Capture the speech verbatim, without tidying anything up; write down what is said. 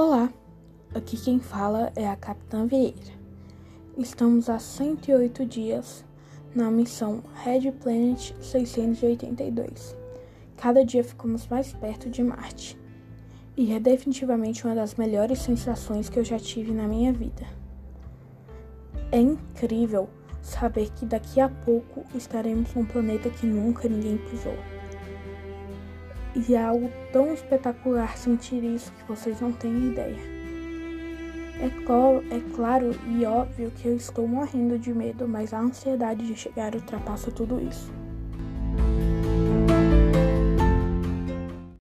Olá, aqui quem fala é a Capitã Vieira. Estamos há cento e oito dias na missão Red Planet seiscentos e oitenta e dois. Cada dia ficamos mais perto de Marte. E é definitivamente uma das melhores sensações que eu já tive na minha vida. É incrível saber que daqui a pouco estaremos num planeta que nunca ninguém pisou. E é algo tão espetacular sentir isso que vocês não têm ideia. É, cl- é claro e óbvio que eu estou morrendo de medo, mas a ansiedade de chegar ultrapassa tudo isso.